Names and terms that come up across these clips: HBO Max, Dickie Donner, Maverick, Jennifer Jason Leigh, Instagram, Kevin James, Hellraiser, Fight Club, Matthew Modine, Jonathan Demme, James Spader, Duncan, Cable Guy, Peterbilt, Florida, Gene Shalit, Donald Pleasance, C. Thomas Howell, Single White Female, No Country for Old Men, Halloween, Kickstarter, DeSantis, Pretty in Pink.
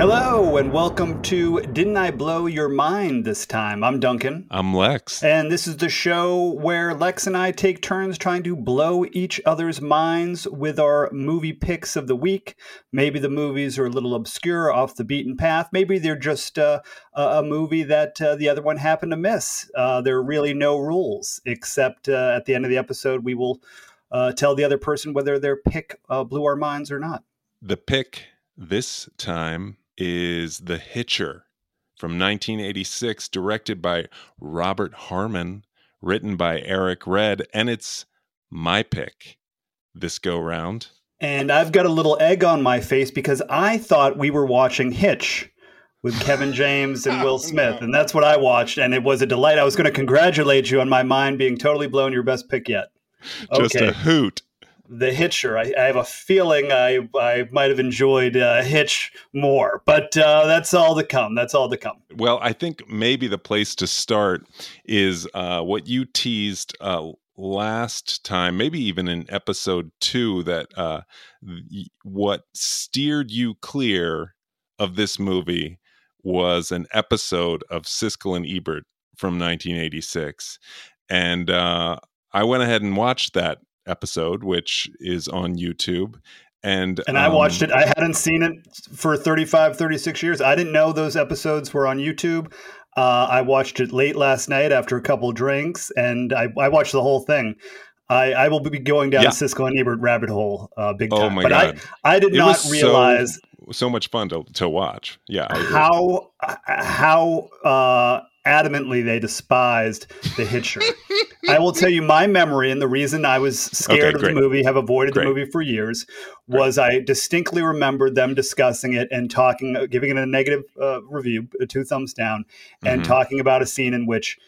Hello, and welcome to Didn't I Blow Your Mind This Time? I'm Duncan. I'm Lex. And this is the show where Lex and I take turns trying to blow each other's minds with our movie picks of the week. Maybe the movies are a little obscure, off the beaten path. Maybe they're just a movie that the other one happened to miss. There are really no rules, except at the end of the episode, we will tell the other person whether their pick blew our minds or not. The pick this time is The Hitcher from 1986, directed by Robert Harmon, written by Eric Red, and it's my pick this go round. And I've got a little egg on my face because I thought we were watching Hitch with Kevin James and Will Smith, and that's what I watched, and it was a delight. I was going to congratulate you on my mind being totally blown, your best pick yet. Okay. Just a hoot. The Hitcher. I have a feeling I might have enjoyed Hitch more, but that's all to come. Well, I think maybe the place to start is what you teased last time, maybe even in episode 2, that what steered you clear of this movie was an episode of Siskel and Ebert from 1986. And I went ahead and watched that episode, which is on YouTube, and I watched it. I hadn't seen it for 36 years. I didn't know those episodes were on YouTube. I watched it late last night after a couple drinks, and I watched the whole thing. I will be going down Siskel and Ebert rabbit hole big time. Oh my God. I did not realize so much fun to watch. Yeah, how adamantly they despised The Hitcher. I will tell you my memory, and the reason I was scared of the movie, have avoided the movie for years, was I distinctly remembered them discussing it and giving it a negative review, 2 thumbs down, and talking about a scene in which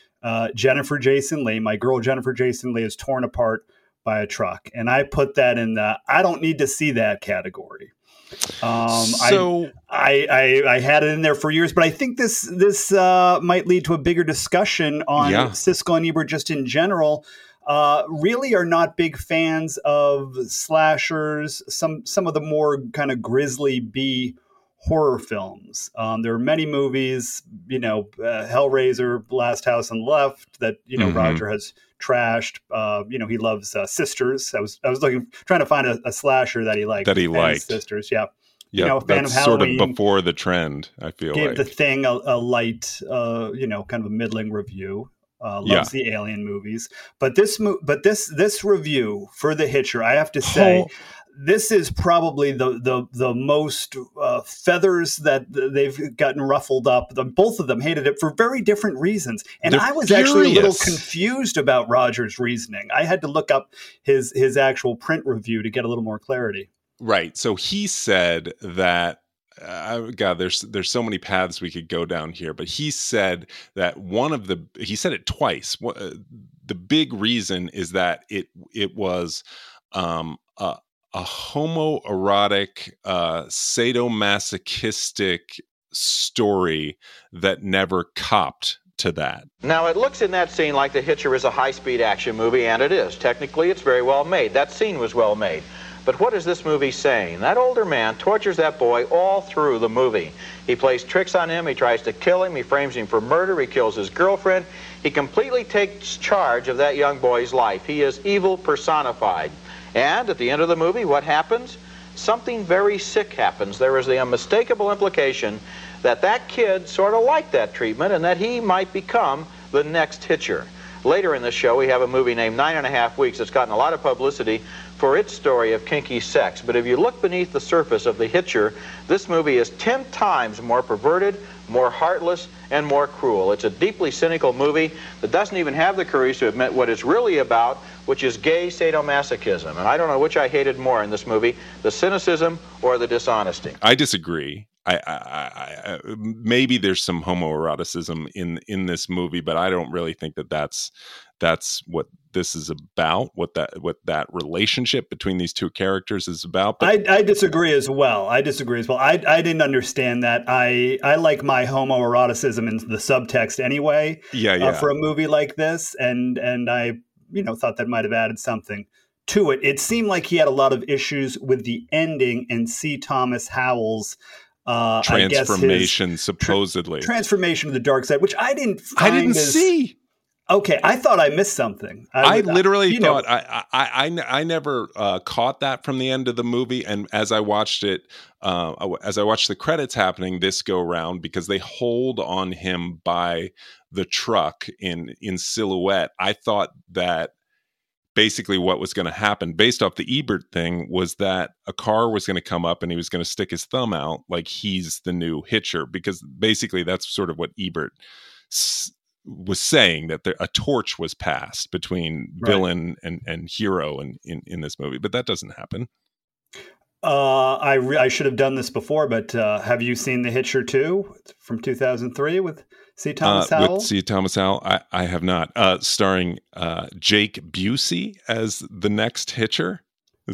Jennifer Jason Leigh, my girl Jennifer Jason Leigh, is torn apart by a truck. And I put that in the I don't need to see that category. So I had it in there for years, but I think this might lead to a bigger discussion on Siskel and Ebert just in general. Really are not big fans of slashers, some of the more kind of grisly B horror films. There are many movies, Hellraiser, Last House on the Left, that Roger has trashed. He loves Sisters. I was trying to find a slasher that he liked. Sisters, yeah. Fan of Halloween, sort of before the trend. I feel gave The Thing a light, kind of a middling review. Loves the Alien movies, but this review for The Hitcher, I have to say. This is probably the most feathers that they've gotten ruffled up. Both of them hated it for very different reasons. And I was actually a little confused about Roger's reasoning. I had to look up his actual print review to get a little more clarity. Right. So he said that, God, there's so many paths we could go down here, but he said that he said it twice. The big reason is that it was a homoerotic, sadomasochistic story that never copped to that. Now, it looks in that scene like The Hitcher is a high-speed action movie, and it is. Technically, it's very well made. That scene was well made. But what is this movie saying? That older man tortures that boy all through the movie. He plays tricks on him. He tries to kill him. He frames him for murder. He kills his girlfriend. He completely takes charge of that young boy's life. He is evil personified. And at the end of the movie, what happens? Something very sick happens. There is the unmistakable implication that that kid sort of liked that treatment and that he might become the next Hitcher. Later in the show, we have a movie named 9.5 Weeks that's gotten a lot of publicity for its story of kinky sex. But if you look beneath the surface of The Hitcher, this movie is 10 times more perverted, more heartless, and more cruel. It's a deeply cynical movie that doesn't even have the courage to admit what it's really about, which is gay sadomasochism. And I don't know which I hated more in this movie, the cynicism or the dishonesty. I disagree. I maybe there's some homoeroticism in this movie, but I don't really think that that's what this is about. What that relationship between these two characters is about. But I disagree as well. I didn't understand that. I like my homoeroticism in the subtext anyway. Yeah. For a movie like this, and I thought that might have added something to it. It seemed like he had a lot of issues with the ending and C. Thomas Howell's Transformation, I guess, supposedly. Transformation to the dark side, which I didn't find. I didn't see. Okay, I thought I missed something. I never caught that from the end of the movie. And as I watched it, as I watched the credits happening this go round, because they hold on him by the truck in silhouette, I thought that basically what was going to happen based off the Ebert thing was that a car was going to come up and he was going to stick his thumb out like he's the new hitcher, because basically that's sort of what Ebert was saying, that a torch was passed between villain and hero in this movie, but that doesn't happen. I should have done this before, but have you seen The Hitcher 2 from 2003 with C. Thomas Howell? With C. Thomas Howell? I have not. Starring Jake Busey as the next Hitcher.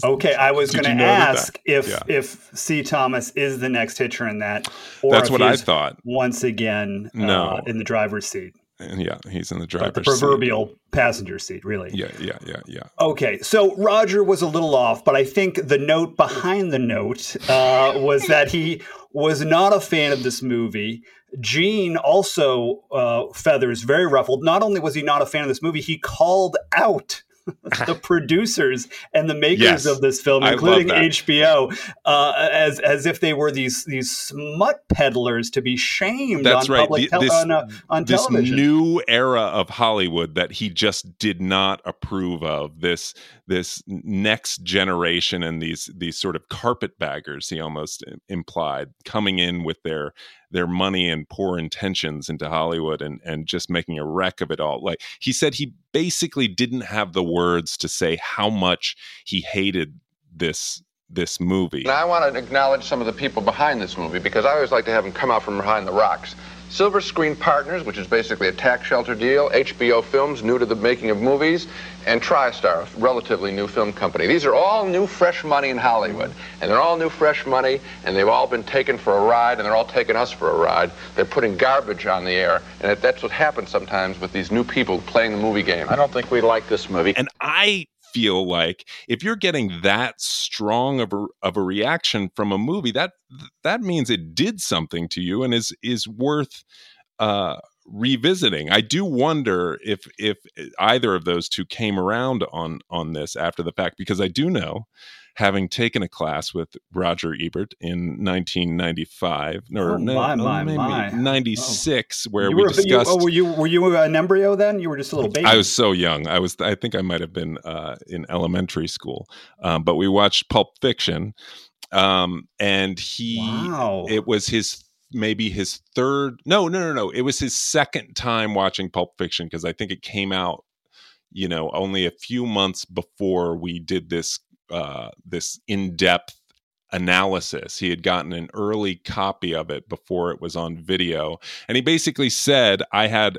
Okay, I was going to ask if C. Thomas is the next Hitcher in that. Or that's what I thought. Once again, no. In the driver's seat. Yeah, he's in the driver's seat. The proverbial passenger seat, really. Yeah. Okay, so Roger was a little off, but I think the note behind the note was that he was not a fan of this movie. Gene also feathers very ruffled. Not only was he not a fan of this movie, he called out the producers and the makers of this film, including HBO, as if they were these smut peddlers to be shamed. That's on right. public on this television. This new era of Hollywood that he just did not approve of, this next generation and these sort of carpetbaggers, he almost implied, coming in with their money and poor intentions into Hollywood and just making a wreck of it all. Like he said, he basically didn't have the words to say how much he hated this movie. And I want to acknowledge some of the people behind this movie, because I always like to have them come out from behind the rocks. Silver Screen Partners, which is basically a tax shelter deal, HBO Films, new to the making of movies, and TriStar, a relatively new film company. These are all new, fresh money in Hollywood, and they're all new, fresh money, and they've all been taken for a ride, and they're all taking us for a ride. They're putting garbage on the air, and that's what happens sometimes with these new people playing the movie game. I don't think we like this movie. And I feel like if you're getting that strong of a reaction from a movie, that means it did something to you and is worth revisiting. I do wonder if either of those two came around on this after the fact, because I do know, having taken a class with Roger Ebert in 1995 or maybe 96, where we discussed. Were you an embryo then? You were just a little baby. I was so young. I think I might have been in elementary school, but we watched Pulp Fiction, and he. Wow. It was maybe his third. No. It was his second time watching Pulp Fiction, because I think it came out, only a few months before we did this in-depth analysis. He had gotten an early copy of it before it was on video, and he basically said, "I had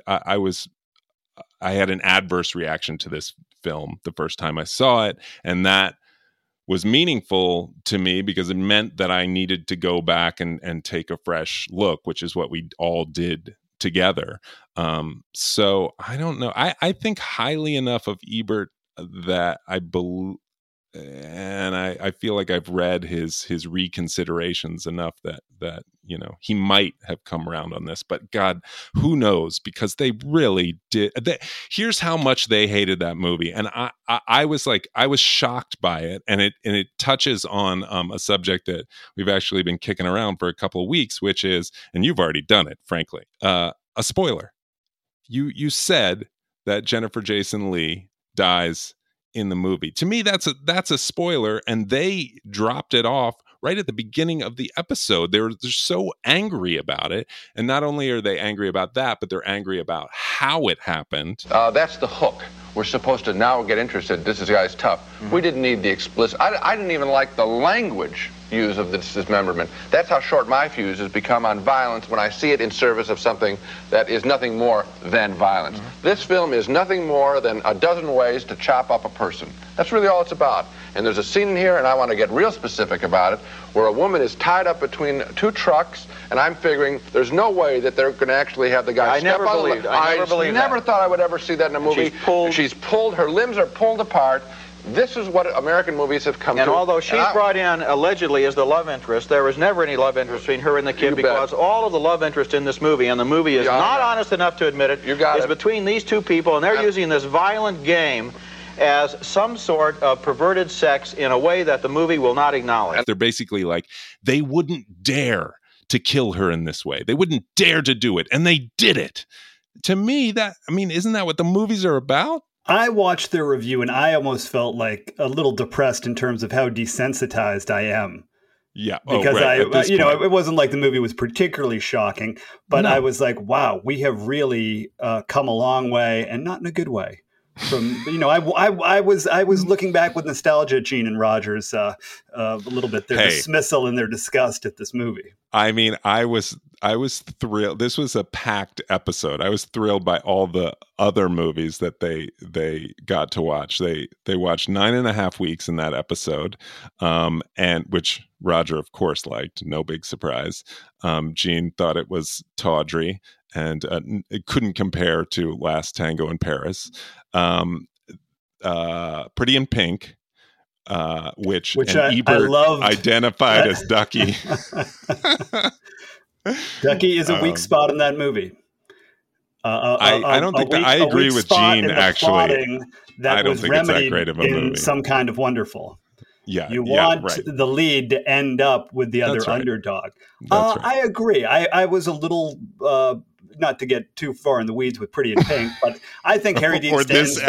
an adverse reaction to this film the first time I saw it, and that was meaningful to me because it meant that I needed to go back and take a fresh look," which is what we all did together. So I don't know. I think highly enough of Ebert that I believe. And I feel like I've read his reconsiderations enough that he might have come around on this, but God, who knows? Because they really did. Here's how much they hated that movie, and I was shocked by it, and it touches on a subject that we've actually been kicking around for a couple of weeks, which is, and you've already done it, frankly, a spoiler. You said that Jennifer Jason Leigh dies in the movie. To me, that's a spoiler, and they dropped it off right at the beginning of the episode. They're so angry about it, and not only are they angry about that, but they're angry about how it happened. That's the hook. We're supposed to now get interested. This guy's tough. Mm-hmm. We didn't need the explicit. I didn't even like the language used of this dismemberment. That's how short my fuse has become on violence, when I see it in service of something that is nothing more than violence. Mm-hmm. This film is nothing more than a dozen ways to chop up a person. That's really all it's about. And there's a scene in here, and I want to get real specific about it, where a woman is tied up between two trucks, and I'm figuring there's no way that they're going to actually have the guy I never thought I would ever see that in a movie. She's pulled her limbs are pulled apart. This is what American movies have come to. And although she's brought in, allegedly, as the love interest, there was never any love interest between her and the kid because all of the love interest in this movie, and the movie is not honest enough to admit it, is between these two people, and they're using this violent game as some sort of perverted sex in a way that the movie will not acknowledge. And they're basically like, they wouldn't dare to kill her in this way. They wouldn't dare to do it, and they did it. To me, that, I mean, isn't that what the movies are about? I watched their review and I almost felt like a little depressed in terms of how desensitized I am. Yeah. Because I, you know, it wasn't like the movie was particularly shocking, but I was like, wow, we have really come a long way, and not in a good way. From, you know, I was looking back with nostalgia, Gene and Roger's a little bit, their dismissal and their disgust at this movie. I mean, I was thrilled. This was a packed episode. I was thrilled by all the other movies that they got to watch. They watched 9.5 Weeks in that episode, and which Roger, of course, liked. No big surprise. Gene thought it was tawdry and it couldn't compare to Last Tango in Paris. Pretty in Pink, which Ebert identified as Ducky. Ducky is a weak spot in that movie. I don't think I agree with Gene, actually. I don't think it's that great of a movie. Some Kind of Wonderful. Yeah, you want the lead to end up with the other underdog. I agree. I was a little, not to get too far in the weeds with Pretty in Pink, but I think Harry Dean Stanton's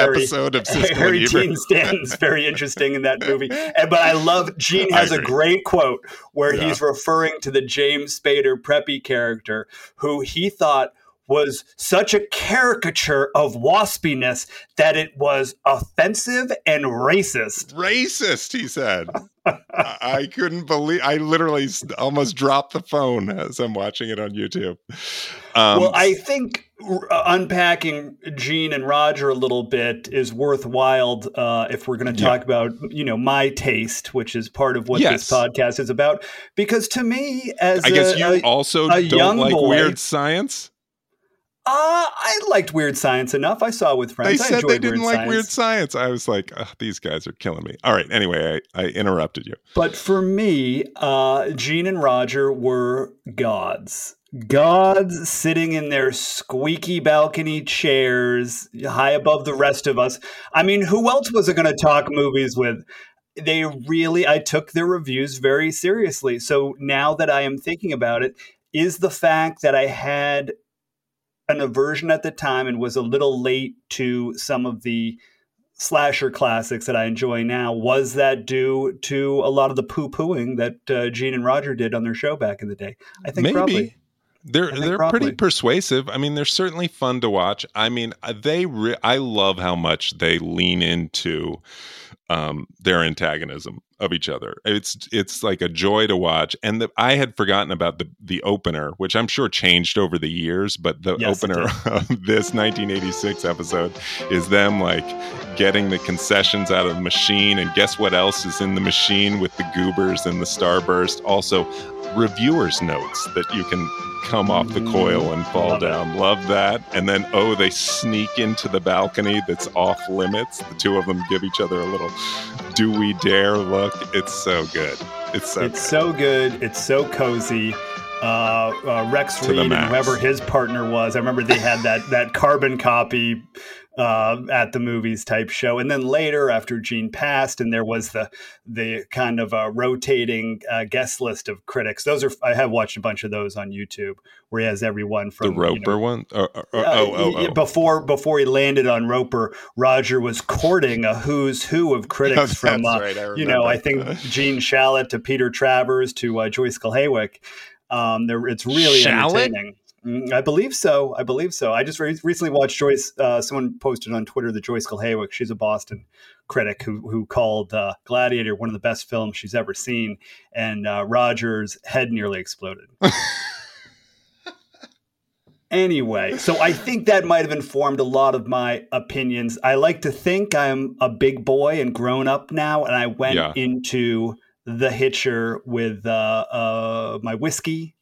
very interesting in that movie. But I love, Gene has a great quote where he's referring to the James Spader preppy character who he thought was such a caricature of waspiness that it was offensive and racist. Racist, he said. I couldn't believe, I literally almost dropped the phone as I'm watching it on YouTube. Well, I think unpacking Gene and Roger a little bit is worthwhile if we're going to talk about, you know, my taste, which is part of what this podcast is about. Because to me, as I guess you also don't like Weird Science? I liked Weird Science enough. I saw it with friends. They said they didn't like Weird Science. I was like, oh, these guys are killing me. All right. Anyway, I interrupted you. But for me, Gene and Roger were gods. Gods sitting in their squeaky balcony chairs high above the rest of us. I mean, who else was I going to talk movies with? They really, I took their reviews very seriously. So now that I am thinking about it, is the fact that I had an aversion at the time and was a little late to some of the slasher classics that I enjoy now, was that due to a lot of the poo-pooing that Gene and Roger did on their show back in the day? I think probably. They're pretty persuasive. I mean, they're certainly fun to watch. I mean, I love how much they lean into their antagonism of each other. It's like a joy to watch. And I had forgotten about the opener, which I'm sure changed over the years, but the opener of this 1986 episode is them like getting the concessions out of the machine, and guess what else is in the machine with the goobers and the starburst? Also, reviewers' notes that you can come off the coil and fall down. Love that. And then, they sneak into the balcony that's off limits. The two of them give each other a little do we dare look. It's so good. It's so good. It's so cozy. Rex Reed and whoever his partner was, I remember they had that carbon copy at the movies type show. And then later, after Gene passed, and there was the kind of a rotating guest list of critics. Those are, I have watched a bunch of those on YouTube, where he has everyone from the Roper one. Before he landed on Roper, Roger was courting a who's who of critics from I think Gene Shalit to Peter Travers to Joyce Kulhawik. It's really entertaining. I believe so. I just recently watched Joyce. Someone posted on Twitter that Joyce Kulhawik, she's a Boston critic who called Gladiator one of the best films she's ever seen, and Roger's head nearly exploded. Anyway, so I think that might have informed a lot of my opinions. I like to think I'm a big boy and grown up now, and I went into The Hitcher with my whiskey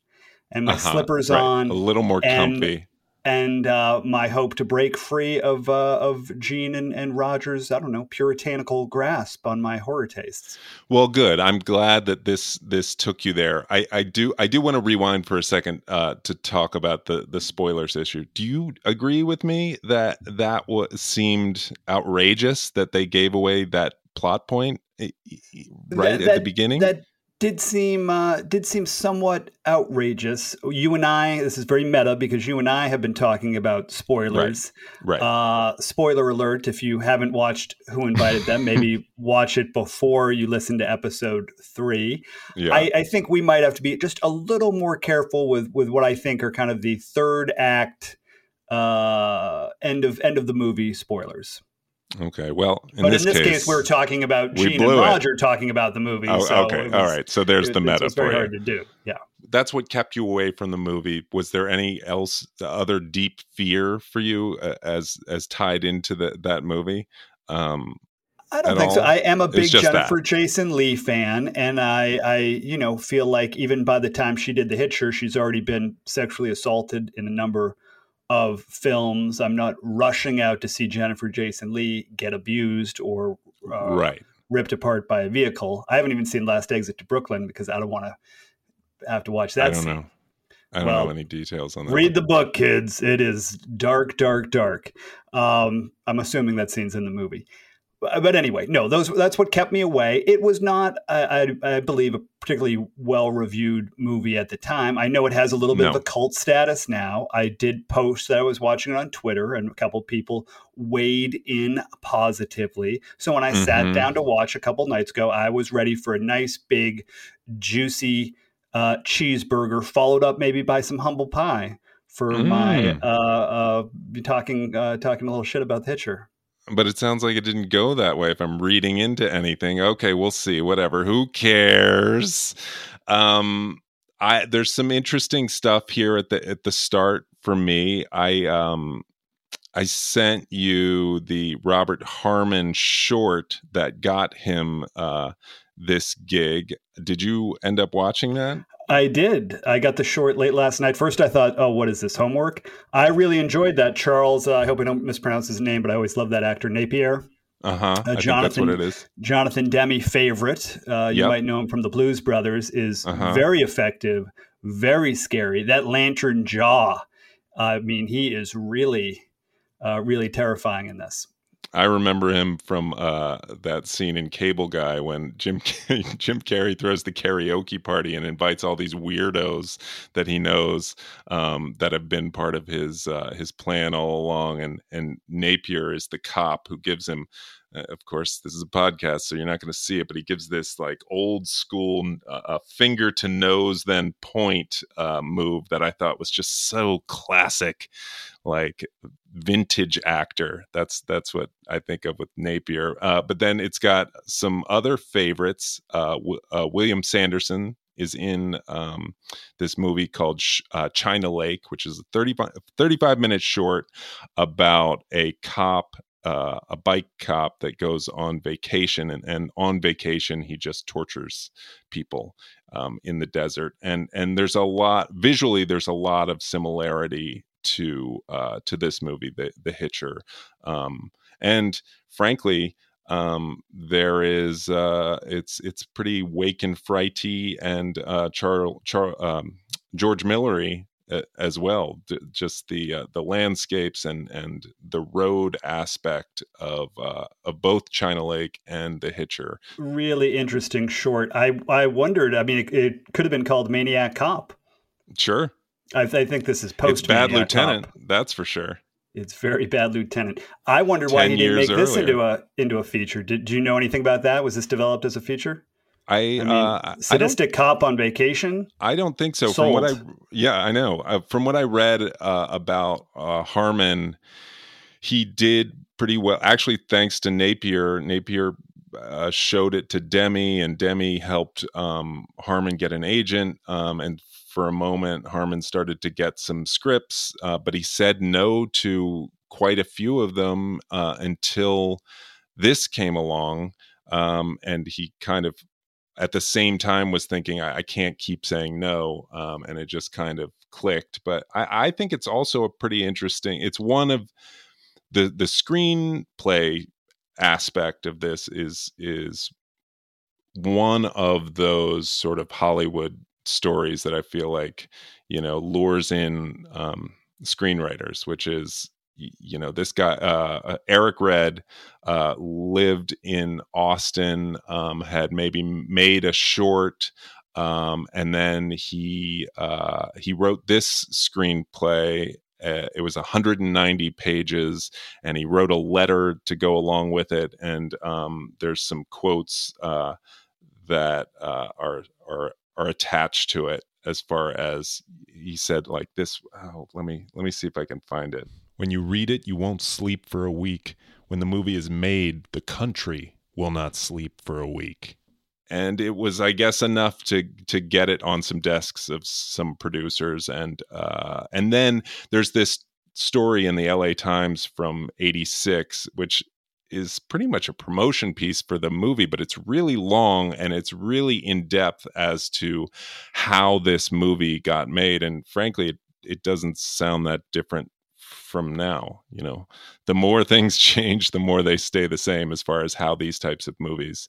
and my slippers on. A little more comfy. and my hope to break free of Gene and Roger's, I don't know, puritanical grasp on my horror tastes. Well, good. I'm glad that this took you there. I do want to rewind for a second to talk about the spoilers issue. Do you agree with me that seemed outrageous that they gave away that plot point at the beginning? That did seem somewhat outrageous. You and I, this is very meta because you and I have been talking about spoilers. Right. Spoiler alert, if you haven't watched Who Invited Them, maybe watch it before you listen to episode 3. Yeah. I think we might have to be just a little more careful with what I think are kind of the third act end of the movie spoilers. Okay, well, in this case, we were talking about Gene and Roger talking about the movie. Oh, so okay, all right. So there's the meta for you. It's very hard to do. Yeah, that's what kept you away from the movie. Was there any other deep fear for you as tied into that movie? I don't think so. I am a big Jennifer Jason Leigh fan, and I feel like even by the time she did The Hitcher, she's already been sexually assaulted in a number of films. I'm not rushing out to see Jennifer Jason Leigh get abused or ripped apart by a vehicle. I haven't even seen Last Exit to Brooklyn because I don't want to have to watch that scene. I don't know any details on that. Read the book, kids. It is dark, dark, dark. I'm assuming that scene's in the movie. But anyway, no, that's what kept me away. It was not, I believe, a particularly well-reviewed movie at the time. I know it has a little bit of a cult status now. I did post that I was watching it on Twitter, and a couple people weighed in positively. So when I sat down to watch a couple nights ago, I was ready for a nice, big, juicy cheeseburger, followed up maybe by some humble pie for my talking a little shit about The Hitcher. But it sounds like it didn't go that way if I'm reading into anything. Okay, we'll see. Whatever. Who cares? There's some interesting stuff here at the start for me. I sent you the Robert Harmon short that got him this gig. Did you end up watching that? I did. I got the short late last night. First, I thought, oh, what is this, homework? I really enjoyed that. Charles, I hope I don't mispronounce his name, but I always love that actor, Napier. Uh-huh. I think that's what it is. Jonathan Demme favorite. You might know him from the Blues Brothers, is very effective, very scary. That lantern jaw. I mean, he is really, really terrifying in this. I remember him from that scene in Cable Guy when Jim Carrey throws the karaoke party and invites all these weirdos that he knows that have been part of his plan all along. And Napier is the cop who gives him, of course, this is a podcast, so you're not going to see it, but he gives this like old school finger to nose then point move that I thought was just so classic, like vintage actor. That's what I think of with Napier. But then it's got some other favorites. William Sanderson is in this movie called China Lake, which is a 35-minute short about a cop, a bike cop that goes on vacation, and on vacation he just tortures people in the desert. And there's a lot visually. There's a lot of similarity to this movie, The Hitcher, and frankly, there is it's pretty wake and frighty, and George Millery as well. Just the landscapes and the road aspect of both China Lake and The Hitcher. Really interesting short. I wondered. I mean, it could have been called Maniac Cop. Sure. I think this is post. It's Bad Lieutenant, that's for sure. It's very Bad Lieutenant. I wonder why he didn't make this into a feature. Do you know anything about that? Was this developed as a feature? Sadistic cop on vacation? I don't think so. Sold. I know. From what I read about Harmon, he did pretty well. Actually, thanks to Napier. Showed it to Demme, and Demme helped Harmon get an agent. And for a moment, Harmon started to get some scripts, but he said no to quite a few of them until this came along. And he kind of at the same time was thinking, I can't keep saying no. And it just kind of clicked. But I think it's also a pretty interesting, it's one of the screenplay aspect of this is one of those sort of Hollywood stories that I feel like, you know, lures in screenwriters, which is, you know, this guy, Eric Red, lived in Austin, had maybe made a short, and then he wrote this screenplay. It was 190 pages, and he wrote a letter to go along with it. And there's some quotes that are attached to it. As far as he said, like this. Oh, let me see if I can find it. When you read it, you won't sleep for a week. When the movie is made, the country will not sleep for a week. And it was, I guess, enough to get it on some desks of some producers. And then there's this story in the LA Times from '86, which is pretty much a promotion piece for the movie, but it's really long and it's really in depth as to how this movie got made. And frankly, it doesn't sound that different from now. You know, the more things change, the more they stay the same as far as how these types of movies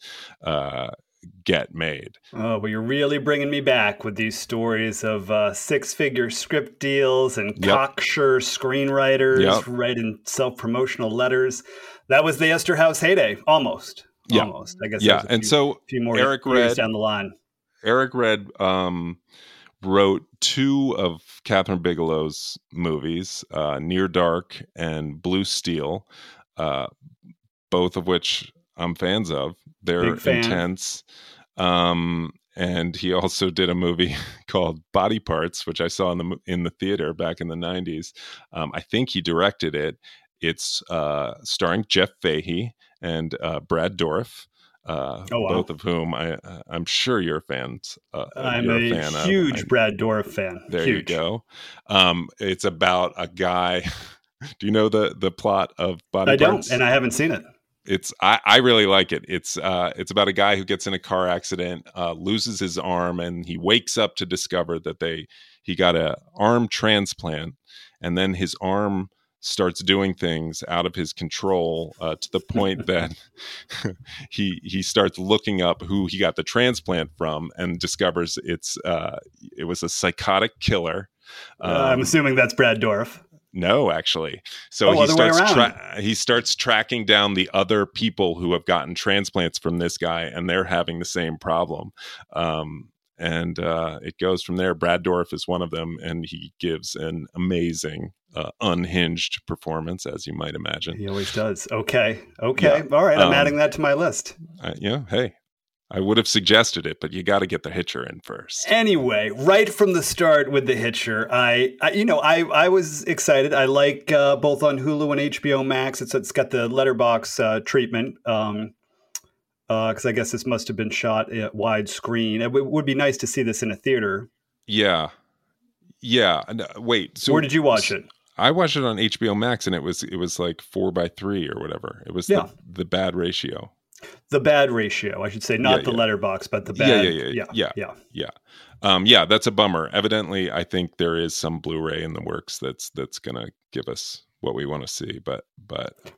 get made. Oh, well, you're really bringing me back with these stories of six-figure script deals and cocksure screenwriters writing self-promotional letters. That was the Esther House heyday, almost. Yeah. Almost, I guess. Yeah, and so a few more Eric Red down the line. Eric Red wrote two of Catherine Bigelow's movies, Near Dark and Blue Steel, both of which I'm fans of. They're intense. And he also did a movie called Body Parts, which I saw in the theater back in the 90s. I think he directed it. It's starring Jeff Fahey and Brad Dourif, both of whom I'm sure you're fans. I'm a huge Brad Dourif fan. There you go. It's about a guy. Do you know the plot of Body Parts? I don't, and I haven't seen it. I really like it. It's about a guy who gets in a car accident, loses his arm, and he wakes up to discover that he got an arm transplant, and then his arm starts doing things out of his control to the point that he starts looking up who he got the transplant from and discovers it was a psychotic killer. I'm assuming that's Brad Dourif. No, actually. So he starts tracking down the other people who have gotten transplants from this guy, and they're having the same problem. It goes from there. Brad Dourif is one of them, and he gives an amazing, unhinged performance, as you might imagine. He always does. Okay. Yeah. All right. I'm adding that to my list. Hey. I would have suggested it, but you got to get the Hitcher in first. Anyway, right from the start with the Hitcher, I was excited. I like both on Hulu and HBO Max. It's got the letterbox treatment because I guess this must have been shot at widescreen. It would be nice to see this in a theater. Yeah. Wait. So where did you watch it? I watched it on HBO Max, and it was like 4:3 or whatever. It was the bad ratio. The bad ratio, I should say, not the letterbox, but the bad. Yeah. That's a bummer. Evidently, I think there is some Blu-ray in the works that's gonna give us what we want to see. But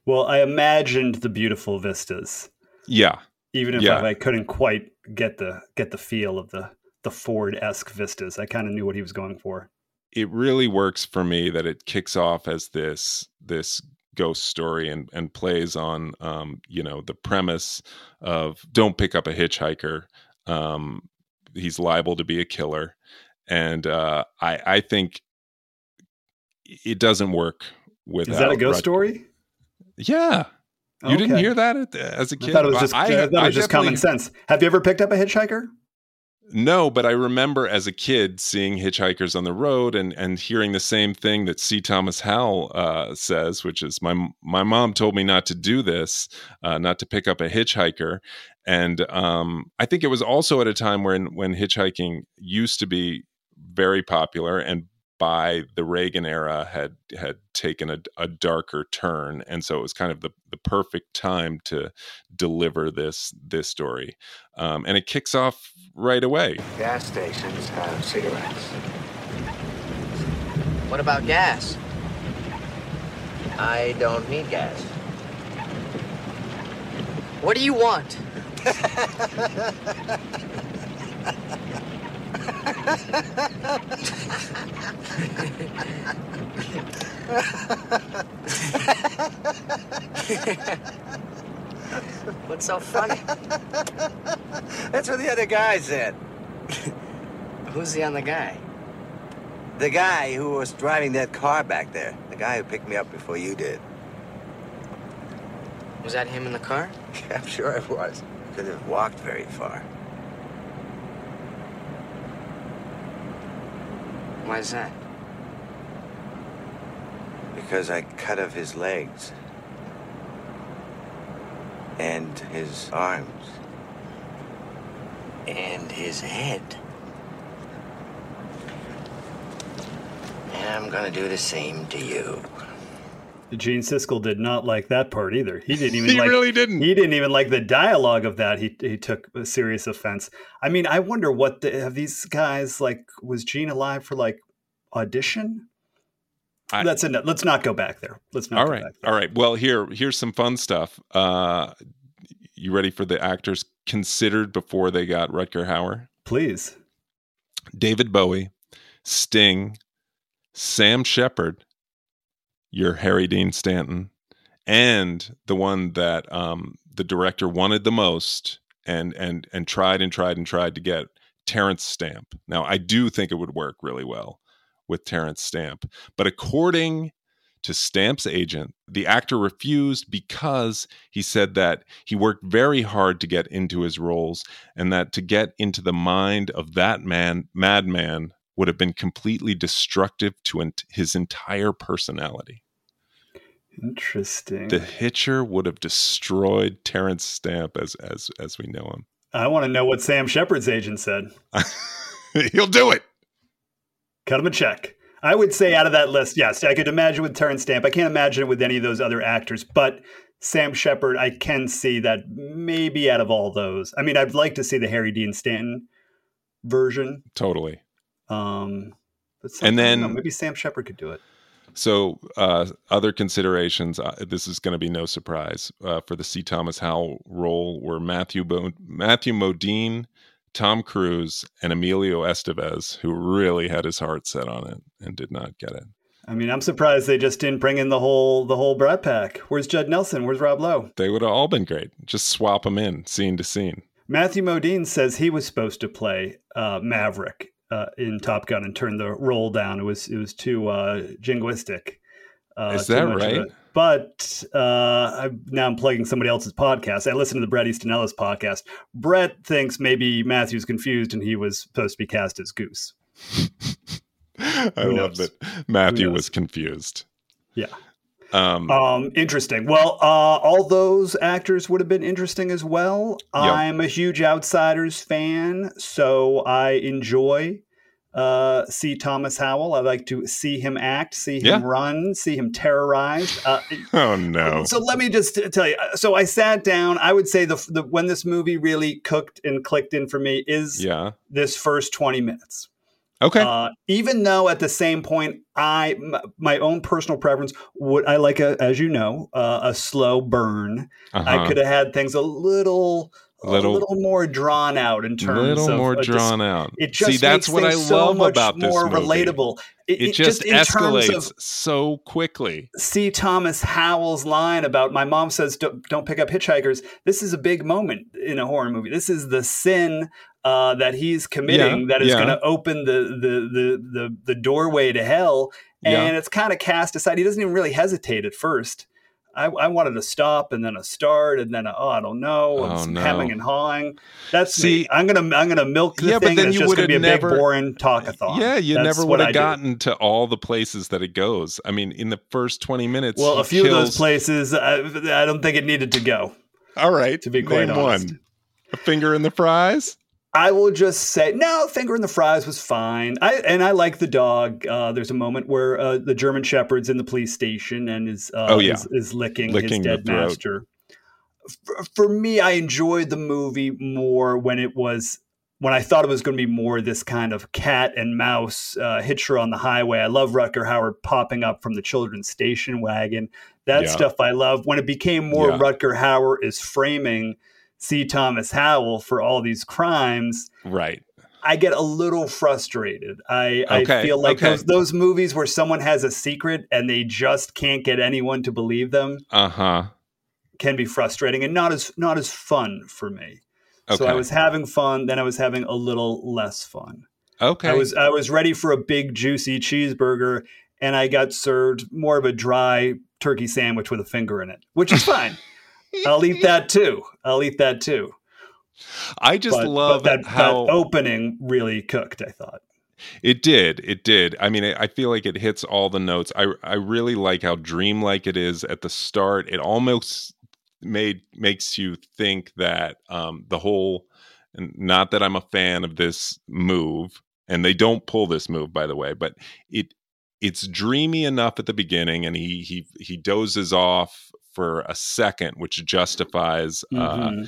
well, I imagined the beautiful vistas. Yeah, even if I couldn't quite get the feel of the Ford-esque vistas, I kind of knew what he was going for. It really works for me that it kicks off as this ghost story and plays on the premise of don't pick up a hitchhiker, he's liable to be a killer, and I think it doesn't work without. Is that a ghost story? Yeah. You didn't hear that as a kid? I thought it was just common sense. Have you ever picked up a hitchhiker? No, but I remember as a kid seeing hitchhikers on the road and hearing the same thing that C. Thomas Howell says, which is my mom told me not to do this, not to pick up a hitchhiker. And I think it was also at a time when hitchhiking used to be very popular and by the Reagan era had taken a darker turn. And so it was kind of the perfect time to deliver this story. And it kicks off right away. Gas stations have cigarettes. What about gas? I don't need gas. What do you want? What's so funny? That's what the other guy said. Who's the other guy? The guy who was driving that car back there. The guy who picked me up before you did. Was that him in the car? Yeah, I'm sure it was. Couldn't have walked very far. Why is that? Because I cut off his legs and his arms and his head. And I'm going to do the same to you. Gene Siskel did not like that part either. He didn't even He didn't even like the dialogue of that. He took a serious offense. I mean, I wonder what have these guys like. Was Gene alive for like audition? That's enough. Let's not go back there. All right. Well, here's some fun stuff. You ready for the actors considered before they got Rutger Hauer? Please. David Bowie, Sting, Sam Shepard. Your Harry Dean Stanton, and the one that the director wanted the most and tried to get, Terrence Stamp. Now, I do think it would work really well with Terrence Stamp. But according to Stamp's agent, the actor refused because he said that he worked very hard to get into his roles and that to get into the mind of that madman, would have been completely destructive to his entire personality. Interesting. The Hitcher would have destroyed Terrence Stamp as we know him. I want to know what Sam Shepard's agent said. He'll do it. Cut him a check. I would say out of that list, yes, I could imagine with Terrence Stamp. I can't imagine it with any of those other actors, but Sam Shepard, I can see that maybe out of all those. I mean, I'd like to see the Harry Dean Stanton version. Totally. Maybe Sam Shepard could do it. So other considerations, this is going to be no surprise, for the C. Thomas Howell role were Matthew Modine, Tom Cruise, and Emilio Estevez, who really had his heart set on it and did not get it. I mean, I'm surprised they just didn't bring in the whole Brat Pack. Where's Judd Nelson? Where's Rob Lowe? They would have all been great. Just swap them in scene to scene. Matthew Modine says he was supposed to play Maverick in Top Gun and turned the role down. It was too jingoistic. Is that right? But I'm plugging somebody else's podcast. I listen to the Brett Easton Ellis podcast. Brett thinks maybe Matthew's confused and he was supposed to be cast as Goose. I love that Matthew was confused. Yeah. Interesting. Well, all those actors would have been interesting as well. Yep. I'm a huge Outsiders fan, so I enjoy C. Thomas Howell. I like to see him act, see him run, see him terrorized. Oh no! So let me just tell you. So I sat down. I would say the when this movie really cooked and clicked in for me is this first 20 minutes. Okay. Even though at the same point, my own personal preference would, I like a slow burn. Uh-huh. I could have had things a little more drawn out in terms of. A little more drawn out. It just that's what I love about this movie. More relatable. It just escalates so quickly. C. Thomas Howell's line about my mom says, don't pick up hitchhikers. This is a big moment in a horror movie. This is the sin that he's committing that is going to open the doorway to hell. And it's kind of cast aside. He doesn't even really hesitate at first. I wanted a stop and then a start and then hemming and hawing. That's me. I'm gonna milk the thing. But then you would have never big boring talkathon. Yeah, never would have gotten to all the places that it goes. I mean, in the first 20 minutes. Well, a few of those places, I don't think it needed to go. All right, to be quite honest. One. A finger in the fries. I will just say, no, Finger in the Fries was fine. I like the dog. There's a moment where the German Shepherd's in the police station and is licking his dead master. For me, I enjoyed the movie more when I thought it was going to be more this kind of cat and mouse hitcher on the highway. I love Rutger Hauer popping up from the children's station wagon. That stuff I love. When it became more Rutger Hauer is framing C. Thomas Howell for all these crimes, right, I get a little frustrated. I feel like those movies where someone has a secret and they just can't get anyone to believe them can be frustrating and not as fun for me. So I was having fun, then I was having a little less fun. I was ready for a big juicy cheeseburger and I got served more of a dry turkey sandwich with a finger in it, which is fine. I'll eat that too. I just love how that opening really cooked, I thought. It did. I mean, I feel like it hits all the notes. I really like how dreamlike it is at the start. It almost makes you think that the whole, and not that I'm a fan of this move, and they don't pull this move, by the way, but it's dreamy enough at the beginning, and he dozes off for a second, which justifies him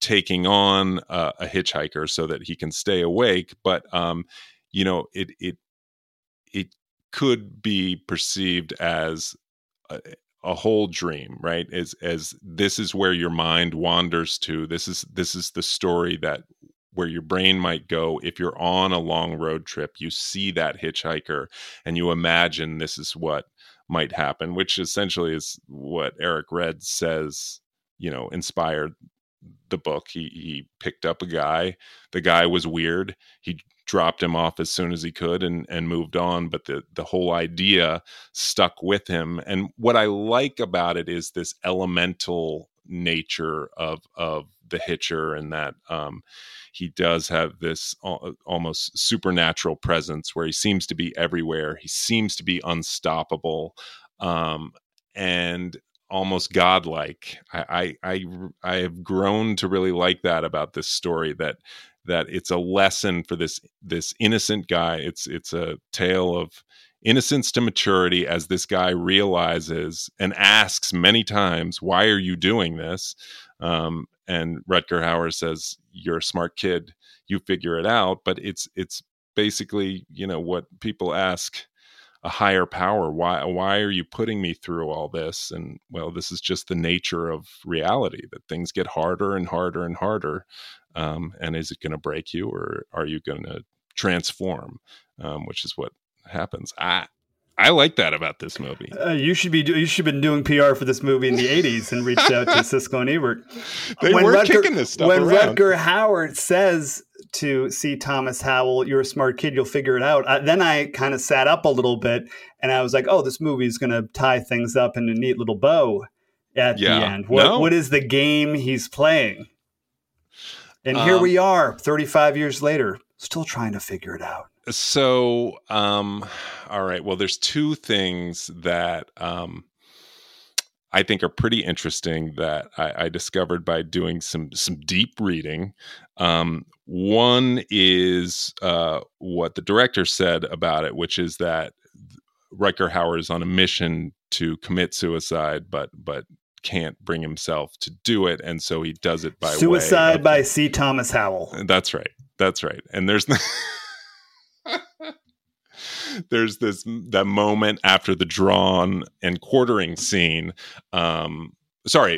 taking on a hitchhiker so that he can stay awake. But it could be perceived as a whole dream, right? As this is where your mind wanders to. This is the story that where your brain might go if you're on a long road trip. You see that hitchhiker and you imagine this is what might happen, which essentially is what Eric Red says, inspired the book. He picked up a guy. The guy was weird. He dropped him off as soon as he could and moved on. But the whole idea stuck with him. And what I like about it is this elemental nature of the hitcher, and that he does have this almost supernatural presence where he seems to be everywhere. He seems to be unstoppable and almost godlike. I have grown to really like that about this story, that it's a lesson for this innocent guy. It's a tale of innocence to maturity as this guy realizes and asks many times, why are you doing this? And Rutger Hauer says, you're a smart kid, you figure it out. But it's basically, what people ask a higher power, why are you putting me through all this? And well, this is just the nature of reality, that things get harder and harder and harder. And is it going to break you, or are you going to transform? Which is what happens. I like that about this movie. You should have been doing PR for this movie in the 80s and reached out to Siskel and Ebert. They were kicking this stuff around. When Rutger Hauer says to C. Thomas Howell, you're a smart kid, you'll figure it out, then I kind of sat up a little bit and I was like, oh, this movie is going to tie things up in a neat little bow at the end. What is the game he's playing? And here we are 35 years later, still trying to figure it out. So, all right. Well, there's two things that I think are pretty interesting that I discovered by doing some deep reading. One is what the director said about it, which is that Rutger Hauer is on a mission to commit suicide, but can't bring himself to do it, and so he does it by suicide by C. Thomas Howell. That's right. And there's. There's that moment after the drawn and quartering scene. Before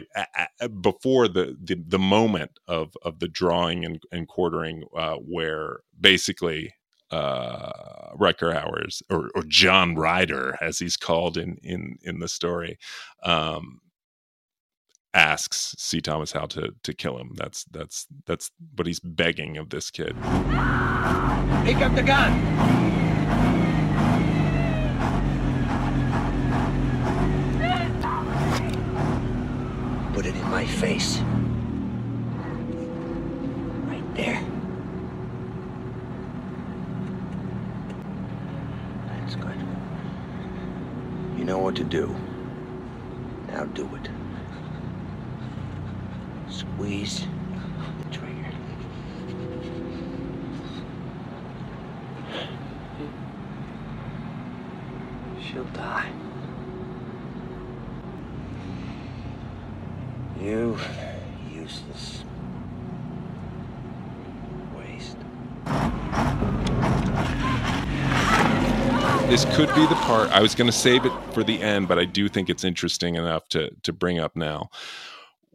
the moment of the drawing and quartering, where basically Rutger Hauer's or John Ryder, as he's called in the story, asks C. Thomas Howell to kill him. That's what he's begging of this kid. Pick up the gun. Put it in my face. Right there. That's good. You know what to do. Now do it. Squeeze the trigger. She'll die. You useless waste. This could be the part I was going to save it for the end, but I do think it's interesting enough to bring up now,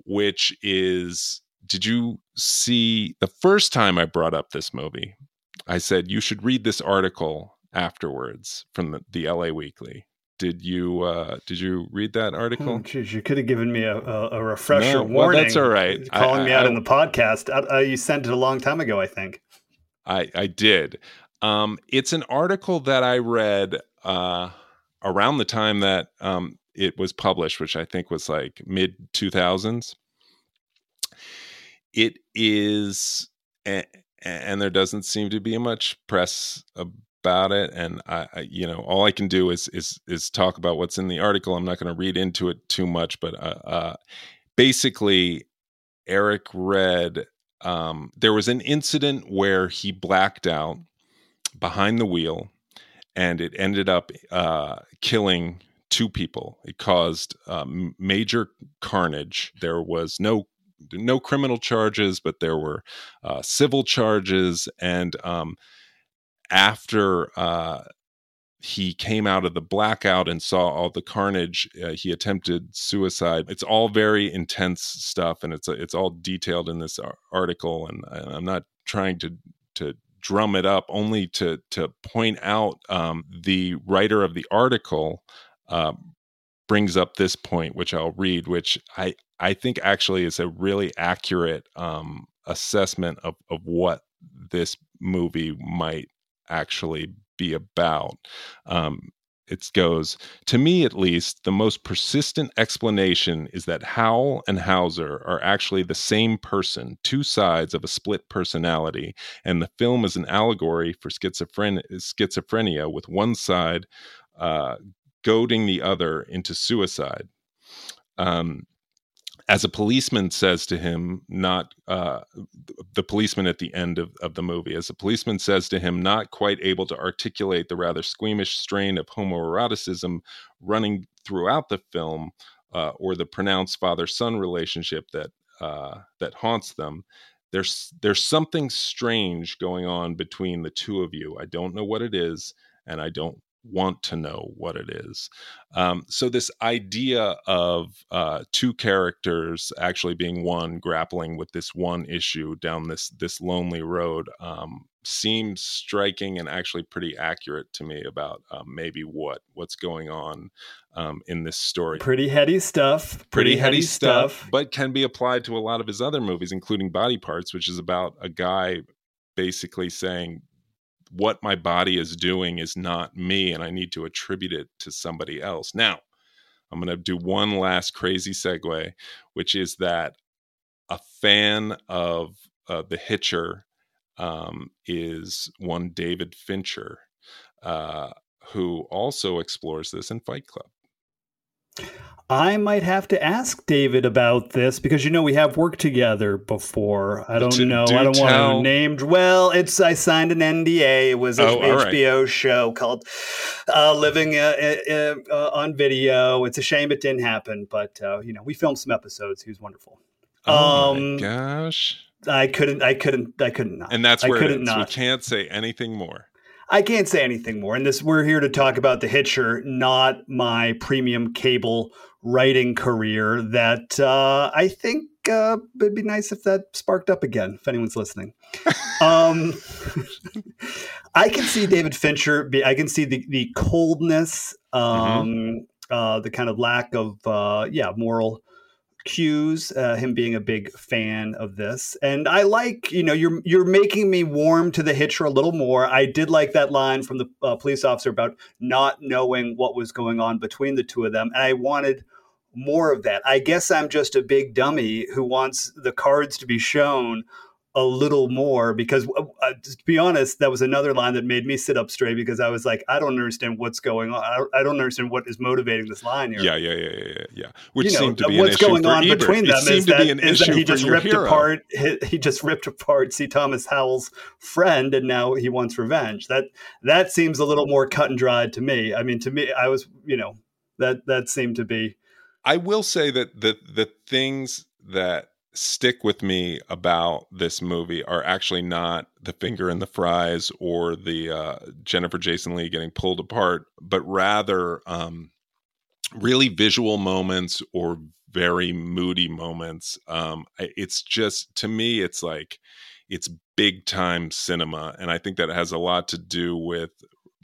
which is, did you see the first time I brought up this movie? I said, you should read this article afterwards from the LA Weekly. Did you read that article? Oh, geez, you could have given me a refresher warning. Well, that's all right. Calling me out in the podcast. You sent it a long time ago, I think. I did. It's an article that I read around the time that it was published, which I think was like mid-2000s. It is, and there doesn't seem to be much press about it, and I all I can do is talk about what's in the article. I'm not going to read into it too much, but basically, Eric Red, there was an incident where he blacked out behind the wheel, and it ended up killing two people. It caused major carnage. There was no criminal charges, but there were civil charges, and after he came out of the blackout and saw all the carnage, he attempted suicide. It's all very intense stuff, and it's all detailed in this article, and I'm not trying to drum it up, only to point out the writer of the article brings up this point, which I'll read, which I think actually is a really accurate assessment of what this movie might actually be about. It goes, to me at least, the most persistent explanation is that Howell and Hauser are actually the same person, two sides of a split personality, and the film is an allegory for schizophrenia with one side goading the other into suicide. As a policeman says to him, the policeman at the end of the movie, as a policeman says to him, not quite able to articulate the rather squeamish strain of homoeroticism running throughout the film, or the pronounced father-son relationship that haunts them. There's something strange going on between the two of you. I don't know what it is, and I don't want to know what it is. So this idea of two characters actually being one, grappling with this one issue down this lonely road, seems striking and actually pretty accurate to me about maybe what's going on in this story. Pretty heady stuff, but can be applied to a lot of his other movies, including Body Parts, which is about a guy basically saying, what my body is doing is not me, and I need to attribute it to somebody else. Now, I'm going to do one last crazy segue, which is that a fan of The Hitcher is one David Fincher, who also explores this in Fight Club. I might have to ask David about this because, we have worked together before. I don't know. I don't want to name. Well, I signed an NDA. It was an HBO show called Living on Video. It's a shame it didn't happen, but, we filmed some episodes. He was wonderful. Oh, my gosh. I couldn't not. And that's where we can't say anything more. I can't say anything more. And we're here to talk about The Hitcher, not my premium cable writing career that I think it'd be nice if that sparked up again, if anyone's listening. I can see David Fincher. I can see the coldness, the kind of lack of, moral cues, him being a big fan of this. And I like, you're making me warm to The Hitcher a little more. I did like that line from the police officer about not knowing what was going on between the two of them. And I wanted more of that. I guess I'm just a big dummy who wants the cards to be shown a little more, because to be honest, that was another line that made me sit up straight, because I was like, I don't understand what's going on. I don't understand what is motivating this line here. Yeah. Which seemed to be an issue for Ebert. What's going on between them is that he just ripped apart. He just ripped apart C. Thomas Howell's friend, and now he wants revenge. That seems a little more cut and dried to me. I mean, to me, I was, that seemed to be. I will say that the things that stick with me about this movie are actually not the finger in the fries or the Jennifer Jason Leigh getting pulled apart, but rather really visual moments or very moody moments. It's just, to me, it's like, it's big time cinema. And I think that has a lot to do with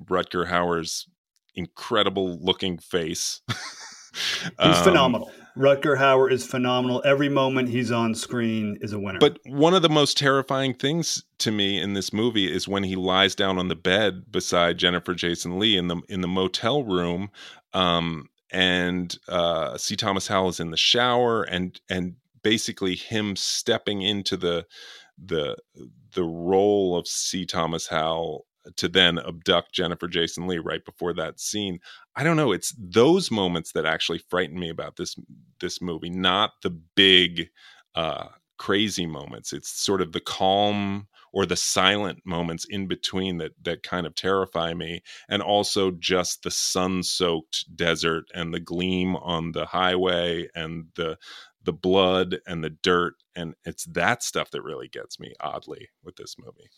Rutger Hauer's incredible looking face. He's phenomenal. Rutger Hauer is phenomenal. Every moment he's on screen is a winner. But one of the most terrifying things to me in this movie is when he lies down on the bed beside Jennifer Jason Leigh in the motel room, and C. Thomas Howell is in the shower, and basically him stepping into the role of C. Thomas Howell to then abduct Jennifer Jason Leigh right before that scene. I don't know. It's those moments that actually frighten me about this movie, not the big, crazy moments. It's sort of the calm or the silent moments in between that kind of terrify me. And also just the sun-soaked desert and the gleam on the highway and the blood and the dirt. And it's that stuff that really gets me, oddly, with this movie.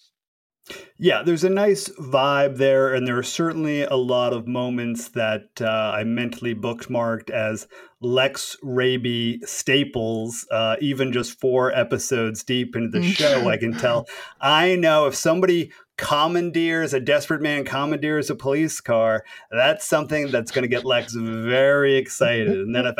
Yeah, there's a nice vibe there, and there are certainly a lot of moments that I mentally bookmarked as Lex Raby staples, even just 4 episodes deep into the show, I can tell. I know if somebody a desperate man commandeers a police car, that's something that's going to get Lex very excited. And then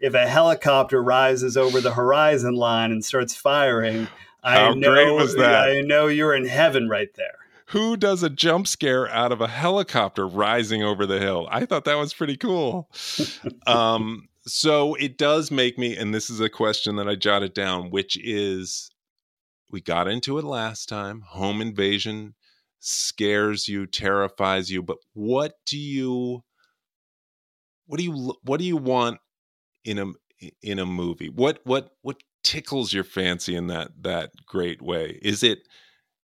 if a helicopter rises over the horizon line and starts firing, How great was that? I know you're in heaven right there. Who does a jump scare out of a helicopter rising over the hill? I thought that was pretty cool. So it does make me, and this is a question that I jotted down, which is, we got into it last time. Home invasion scares you, terrifies you, but what do you want in a movie? What tickles your fancy in that great way? Is it,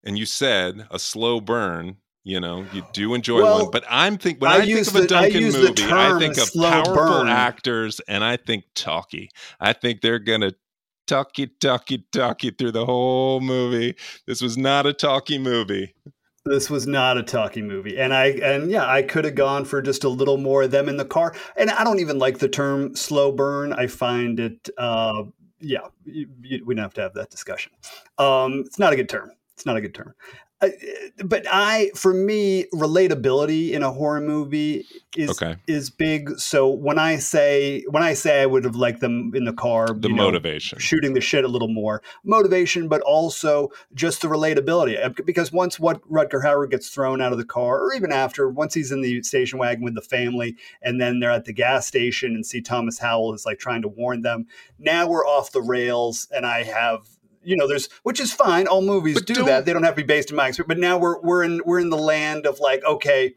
and you said, a slow burn? You do enjoy one, but when I think of a Duncan movie, I think of powerful burn actors, and I think talky. I think they're gonna talky through the whole movie. This was not a talky movie. This was not a talkie movie. And I could have gone for just a little more of them in the car. And I don't even like the term slow burn. I find it, we don't have to have that discussion. It's not a good term. But for me, relatability in a horror movie is big. So when I say I would have liked them in the car, the motivation, shooting the shit a little more, motivation, but also just the relatability. Because once what Rutger Hauer gets thrown out of the car, or even after, once he's in the station wagon with the family, and then they're at the gas station and C. Thomas Howell is like trying to warn them. Now we're off the rails, and I have. Which is fine. All movies do that. They don't have to be based on my experience. But now we're in the land of like, okay,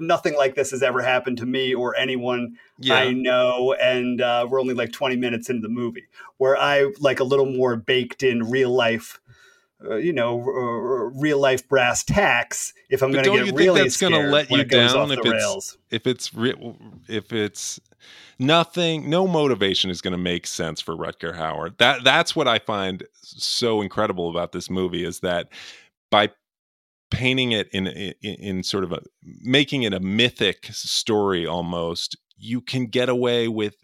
nothing like this has ever happened to me or anyone I know, and we're only like 20 minutes into the movie, where I like a little more baked in real life, real life brass tacks. If I'm going to get really that's scared, gonna let you it goes down off if the it's rails. If it's nothing, no motivation is going to make sense for Rutger Hauer. That's what I find so incredible about this movie, is that by painting it in sort of making it a mythic story almost, you can get away with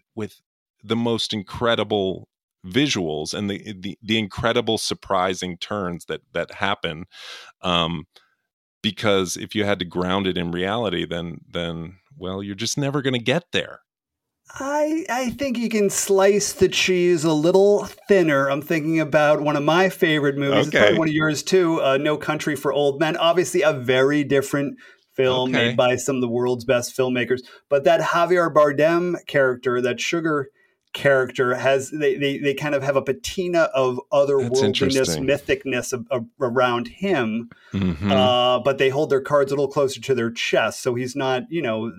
the most incredible visuals and the incredible surprising turns that happen. Because if you had to ground it in reality, then well, you're just never going to get there. I think you can slice the cheese a little thinner. I'm thinking about one of my favorite movies. Okay. It's probably one of yours too, No Country for Old Men. Obviously a very different film, made by some of the world's best filmmakers. But that Javier Bardem character, that sugar character has they kind of have a patina of otherworldliness, mythicness around him, mm-hmm. But they hold their cards a little closer to their chest, so he's not, you know,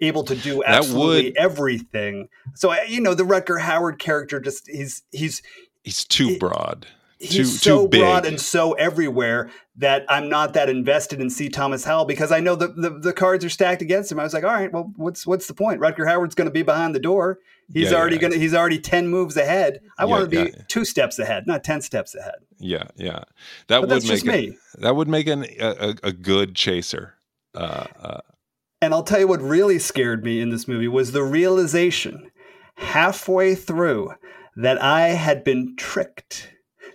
able to do absolutely everything. So, you know, the Rutger Hauer character just he's too broad. He's so broad and so everywhere that I'm not that invested in C. Thomas Howell because I know the cards are stacked against him. I was like, all right, well, what's the point? Rutger Hauer's going to be behind the door. He's already 10 moves ahead. I want to be 2 steps ahead, not 10 steps ahead. Yeah, yeah. That would make a good chaser. And I'll tell you what really scared me in this movie was the realization halfway through that I had been tricked.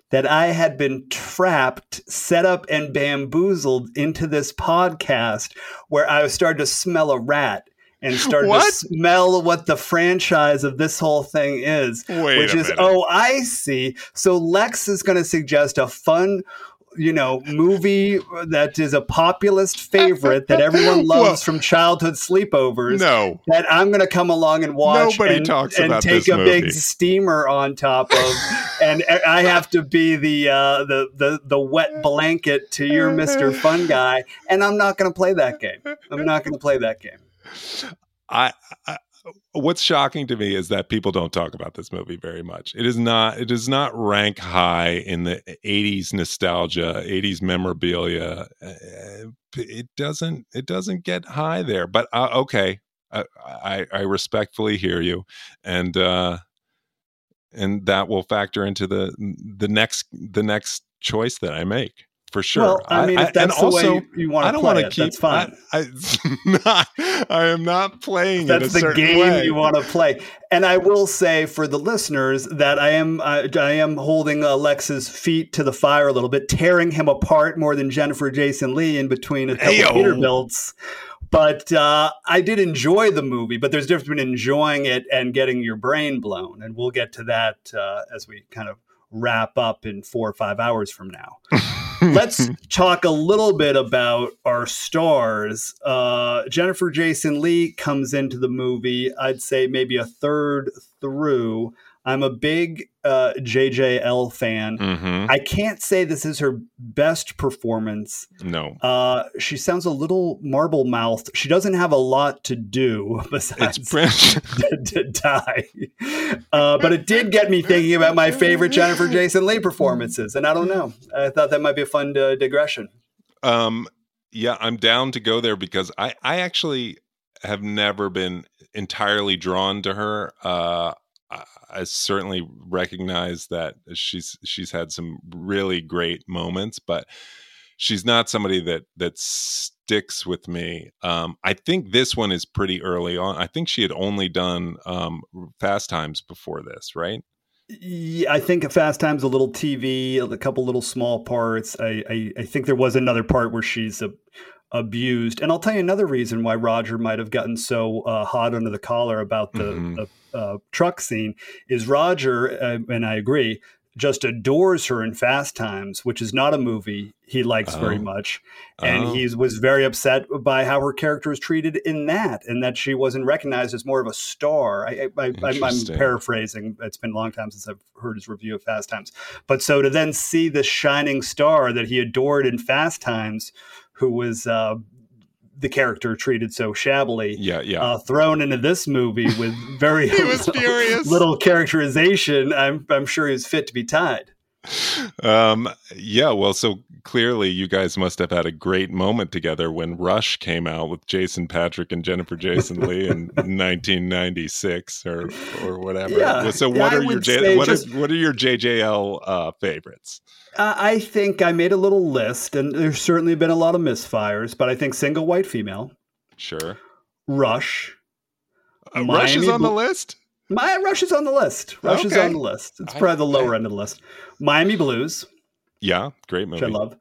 That I had been trapped, set up, and bamboozled into this podcast where I started to smell a rat and started to smell what the franchise of this whole thing is. Wait a minute. Oh, I see. So Lex is going to suggest a fun, you know, movie that is a populist favorite that everyone loves from childhood sleepovers. No, that I'm going to come along and watch. Nobody talks about this movie. Big steamer on top of, and I have to be the wet blanket to your Mr. Fun Guy. And I'm not going to play that game. What's shocking to me is that people don't talk about this movie very much. It does not rank high in the 80s nostalgia, 80s memorabilia. It doesn't get high there. But okay, I respectfully hear you, and that will factor into the next choice that I make. For sure. Well, I mean, if that's the way you want to play it, that's fine. I am not playing it a certain way. That's the game you want to play. And I will say for the listeners that I am holding Alex's feet to the fire a little bit, tearing him apart more than Jennifer Jason Leigh in between a couple of Peterbilts. But I did enjoy the movie, but there's a difference between enjoying it and getting your brain blown. And we'll get to that as we kind of wrap up in 4 or 5 hours from now. Let's talk a little bit about our stars. Jennifer Jason Leigh comes into the movie, I'd say maybe a third through. I'm a big JJL fan. Mm-hmm. I can't say this is her best performance. No. She sounds a little marble-mouthed. She doesn't have a lot to do besides to die. But it did get me thinking about my favorite Jennifer Jason Leigh performances. And I don't know. I thought that might be a fun digression. Yeah, I'm down to go there because I actually have never been entirely drawn to her. I certainly recognize that she's had some really great moments, but she's not somebody that sticks with me. I think this one is pretty early on. I think she had only done Fast Times before this, right? Yeah, I think Fast Times, a little TV, a couple little small parts. I think there was another part where she's abused. And I'll tell you another reason why Roger might have gotten so hot under the collar about the mm-hmm. Truck scene is Roger, and I agree, just adores her in Fast Times, which is not a movie he likes very much. And he was very upset by how her character was treated in that, and that she wasn't recognized as more of a star. I'm paraphrasing. It's been a long time since I've heard his review of Fast Times. But so to then see the shining star that he adored in Fast Times, who was the character treated so shabbily, thrown into this movie with very little characterization, I'm sure he was fit to be tied. So clearly you guys must have had a great moment together when Rush came out with Jason Patrick and Jennifer Jason Leigh in 1996 or whatever. Yeah, so what are your JJL favorites? I think I made a little list, and there's certainly been a lot of misfires, but I think Single White Female. Sure. Rush. Rush is on the list? Rush is on the list. Rush is on the list. It's probably the lower end of the list. Miami Blues. Yeah, great movie. Which I love.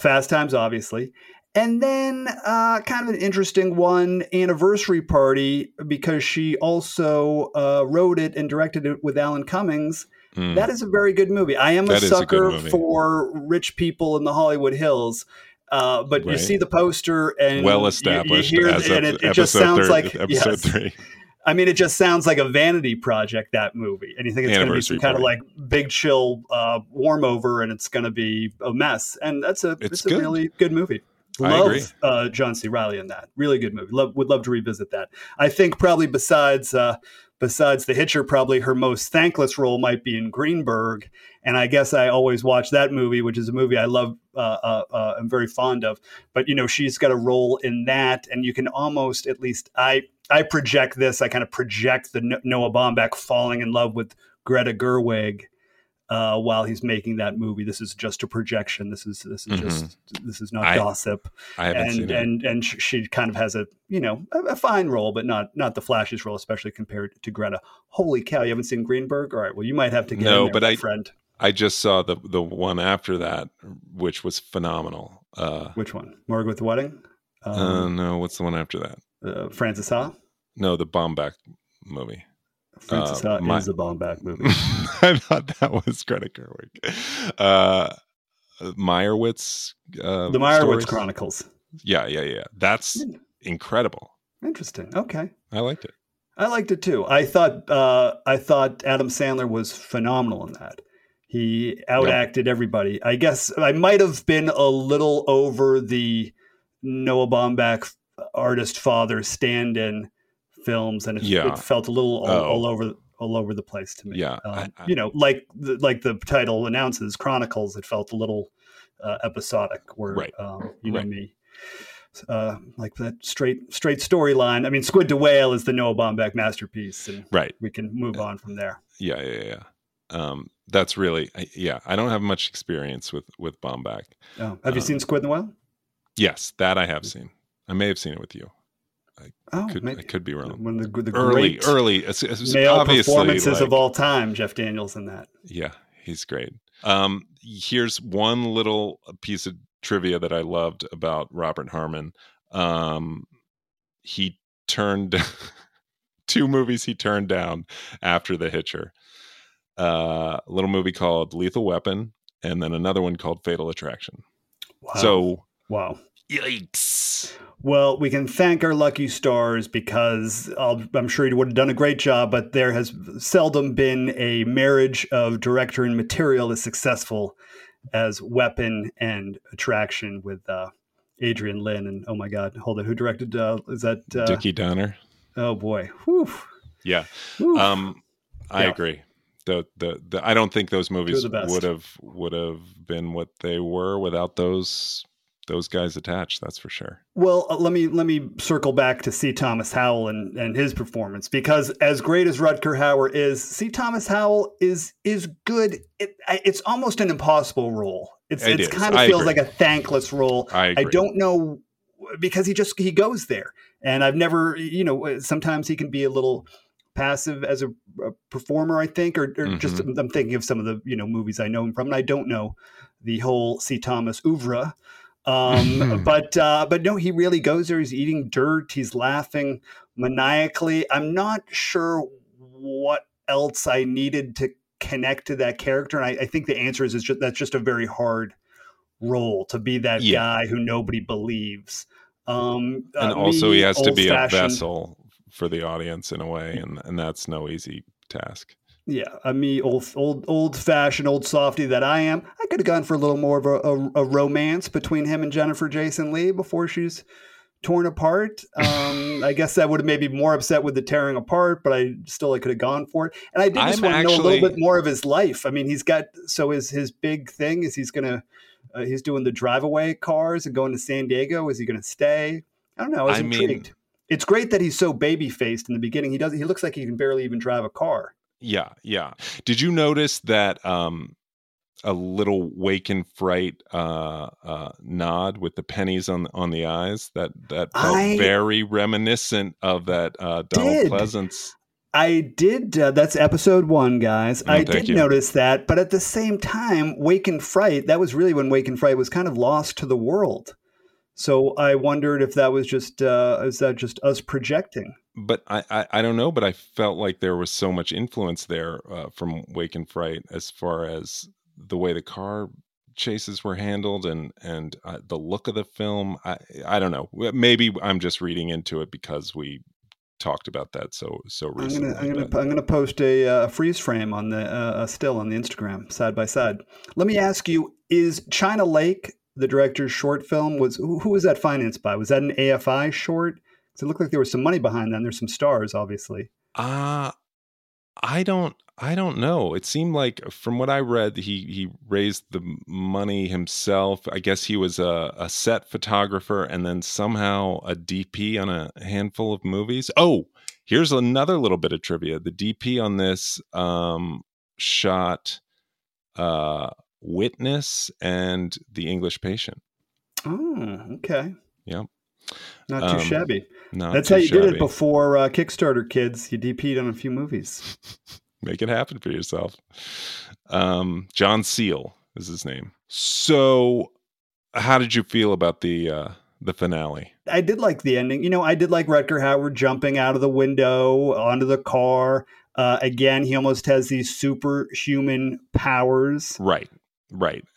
Fast Times, obviously. And then kind of an interesting one, Anniversary Party, because she also wrote it and directed it with Alan Cummings. Mm. That is a very good movie. I am a sucker for rich people in the Hollywood Hills. But you see the poster and well established, and it just sounds like episode 3. I mean, it just sounds like a vanity project, that movie. And you think it's going to be some kind of like big chill warm over, and it's going to be a mess. And that's it's a really good movie. Love John C. Reilly in that. Really good movie. Would love to revisit that. I think probably besides The Hitcher, probably her most thankless role might be in Greenberg. And I guess I always watch that movie, which is a movie I love. I'm very fond of. But, you know, she's got a role in that. And you can almost, at least I project this. I kind of project the Noah Baumbach falling in love with Greta Gerwig while he's making that movie. This is just a projection. This is mm-hmm. this is not gossip. I haven't seen it. And she kind of has a fine role, but not the flashiest role, especially compared to Greta. Holy cow! You haven't seen Greenberg? All right. Well, you might have to get in there, my friend. I just saw the one after that, which was phenomenal. Which one? Morgue with the Wedding? No, what's the one after that? Frances Ha? No, the Baumbach movie. Frances Ha is the Baumbach movie. I thought that was Greta Gerwig. Meyerowitz. The Meyerowitz Chronicles. Yeah. That's incredible. Interesting. Okay. I liked it too. I thought Adam Sandler was phenomenal in that. He outacted everybody. I guess I might have been a little over the Noah Baumbach artist father stand-in films, and it felt a little all over the place to me. Yeah, like the title announces, Chronicles. It felt a little episodic. Like that straight storyline. I mean, Squid to Whale is the Noah Baumbach masterpiece, and we can move on from there. Yeah. That's really, I don't have much experience with Baumbach. Oh, have you seen Squid and the Whale? Yes, that I have seen. I may have seen it with you. I could be wrong. One of the early male performances of all time, Jeff Daniels in that. Yeah, he's great. Here's one little piece of trivia that I loved about Robert Harmon. He turned two movies he turned down after The Hitcher. A little movie called Lethal Weapon, and then another one called Fatal Attraction. Wow. So, wow. Yikes. Well, we can thank our lucky stars, because I'm sure you would have done a great job, but there has seldom been a marriage of director and material as successful as Weapon and Attraction with Adrian Lynn. And oh my God, hold on. Who directed? Is that Dickie Donner? Oh boy. Whew. Yeah. Whew. I agree. The I don't think those movies would have been what they were without those guys attached. That's for sure. Well, let me circle back to C. Thomas Howell and his performance, because as great as Rutger Hauer is, C. Thomas Howell is good. It's almost an impossible role. It kind of feels like a thankless role. I don't know, because he goes there, and I've never, sometimes he can be a little passive as a performer, I think, or mm-hmm. just I'm thinking of some of the movies I know him from, and I don't know the whole C. Thomas oeuvre, but no, he really goes there. He's eating dirt. He's laughing maniacally. I'm not sure what else I needed to connect to that character, and I think the answer is that's just a very hard role to be that guy who nobody believes. And also, he has to be a vessel for the audience in a way, and that's no easy task. Yeah, old-fashioned, old softy that I am. I could have gone for a little more of a romance between him and Jennifer Jason Leigh before she's torn apart. I guess I would have maybe more upset with the tearing apart, but I could have gone for it. And I did just want to know a little bit more of his life. I mean, his big thing is he's doing the drive-away cars and going to San Diego. Is he going to stay? I don't know. I was intrigued. It's great that he's so baby-faced in the beginning. He looks like he can barely even drive a car. Yeah. Did you notice that a little Wake and Fright nod with the pennies on the eyes? That felt very reminiscent of that Donald Pleasance. I did. That's episode 1, guys. I did notice that. But at the same time, Wake and Fright, that was really when Wake and Fright was kind of lost to the world. So I wondered if that was just is that just us projecting? But I don't know. But I felt like there was so much influence there from Wake and Fright as far as the way the car chases were handled and the look of the film. I don't know. Maybe I'm just reading into it because we talked about that so recently. I'm gonna post a freeze frame on the still on the Instagram side by side. Let me ask you: is China Lake the director's short film? Who was that financed by? Was that an AFI short? Because it looked like there was some money behind that. And there's some stars, obviously. I don't know. It seemed like, from what I read, he raised the money himself. I guess he was a set photographer and then somehow a DP on a handful of movies. Oh, here's another little bit of trivia. The DP on this shot Witness and The English Patient. Oh, okay. Yeah. Not too shabby. That's how you did it before Kickstarter, kids. You DP'd on a few movies. Make it happen for yourself. John Seal is his name. So how did you feel about the finale? I did like the ending. You know, I did like Rutger Hauer jumping out of the window onto the car. Again, he almost has these superhuman powers. Right.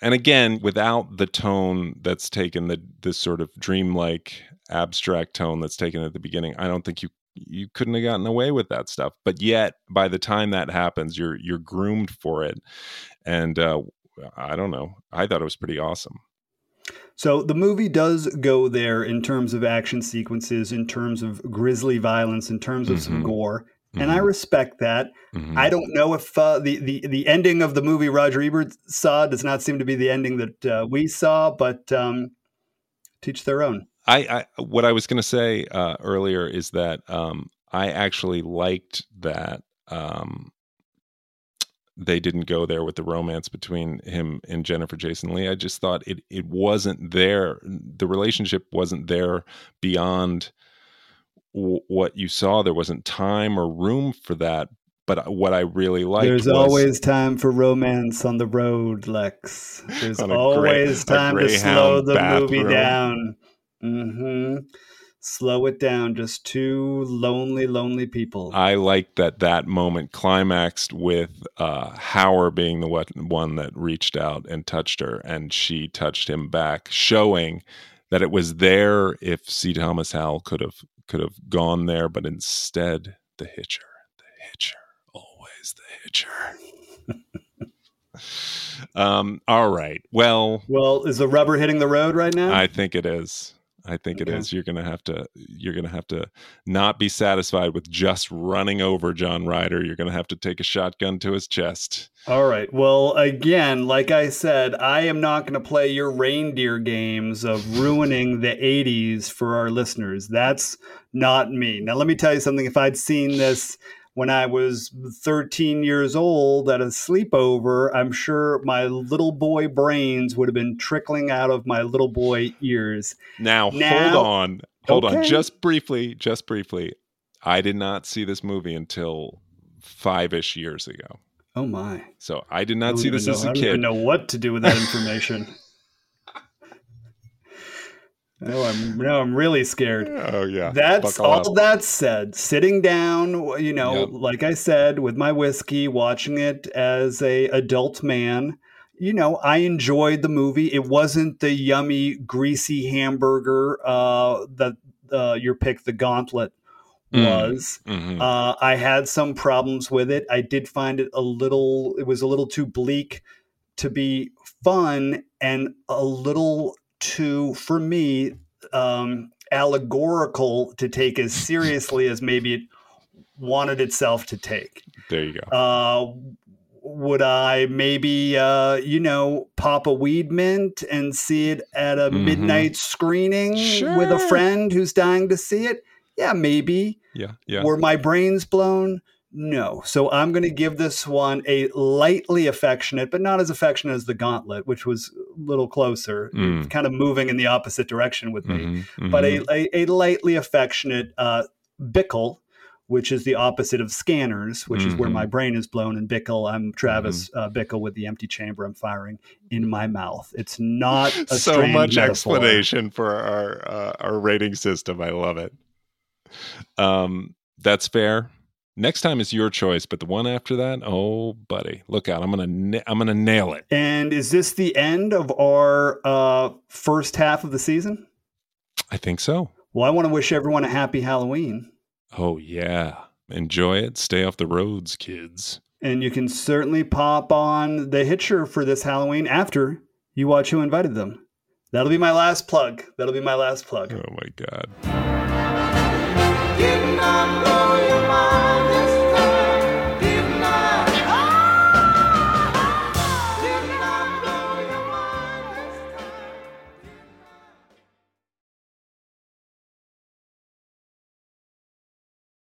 And again, without the tone that's taken, this sort of dreamlike abstract tone that's taken at the beginning, I don't think you couldn't have gotten away with that stuff. But yet, by the time that happens, you're groomed for it. And I don't know. I thought it was pretty awesome. So the movie does go there in terms of action sequences, in terms of grisly violence, in terms of some gore. And I respect that. Mm-hmm. I don't know if the ending of the movie Roger Ebert saw does not seem to be the ending that we saw, but teach their own. I what I was going to say earlier is that I actually liked that they didn't go there with the romance between him and Jennifer Jason Leigh. I just thought it wasn't there. The relationship wasn't there beyond what you saw. There wasn't time or room for that. But what I really liked was... There's always time for romance on the road, Lex. There's always time to slow the movie down. Mm-hmm. Slow it down. Just two lonely, lonely people. I liked that moment climaxed with Hauer being the one that reached out and touched her, and she touched him back, showing that it was there if C. Thomas Howell could have gone there, but instead the hitcher, always the hitcher. All right. Well, is the rubber hitting the road right now? I think it is. I think it is. You're going to have to not be satisfied with just running over John Ryder. You're going to have to take a shotgun to his chest. All right. Well, again, like I said, I am not going to play your reindeer games of ruining the 80s for our listeners. That's not me. Now, let me tell you something. If I'd seen this when I was 13 years old at a sleepover, I'm sure my little boy brains would have been trickling out of my little boy ears. Now hold on. Just briefly. I did not see this movie until 5-ish years ago. Oh my. So I did not see this as a kid. I don't even know what to do with that information. No, I'm really scared. Oh yeah. That's all that said. Sitting down, like I said, with my whiskey, watching it as a adult man, I enjoyed the movie. It wasn't the yummy, greasy hamburger that your pick, The Gauntlet, was. Mm-hmm. I had some problems with it. I did find it it was a little too bleak to be fun, and a little too, for me, allegorical to take as seriously as maybe it wanted itself to take. There you go. Would I maybe, pop a weed mint and see it at a midnight screening with a friend who's dying to see it? Yeah, maybe. Yeah. Were my brains blown? No. So I'm going to give this one a lightly affectionate, but not as affectionate as The Gauntlet, which was a little closer, kind of moving in the opposite direction with me, but a lightly affectionate Bickle, which is the opposite of Scanners, which is where my brain is blown, and Bickle, I'm Travis Bickle with the empty chamber I'm firing in my mouth. It's not a so much metaphor. Explanation for our rating system. I love it. That's fair. Next time is your choice, but the one after that, oh, buddy, look out! I'm gonna nail it. And is this the end of our first half of the season? I think so. Well, I want to wish everyone a happy Halloween. Oh, yeah. Enjoy it. Stay off the roads, kids. And you can certainly pop on The Hitcher for this Halloween after you watch Who Invited Them. That'll be my last plug. Oh, my God.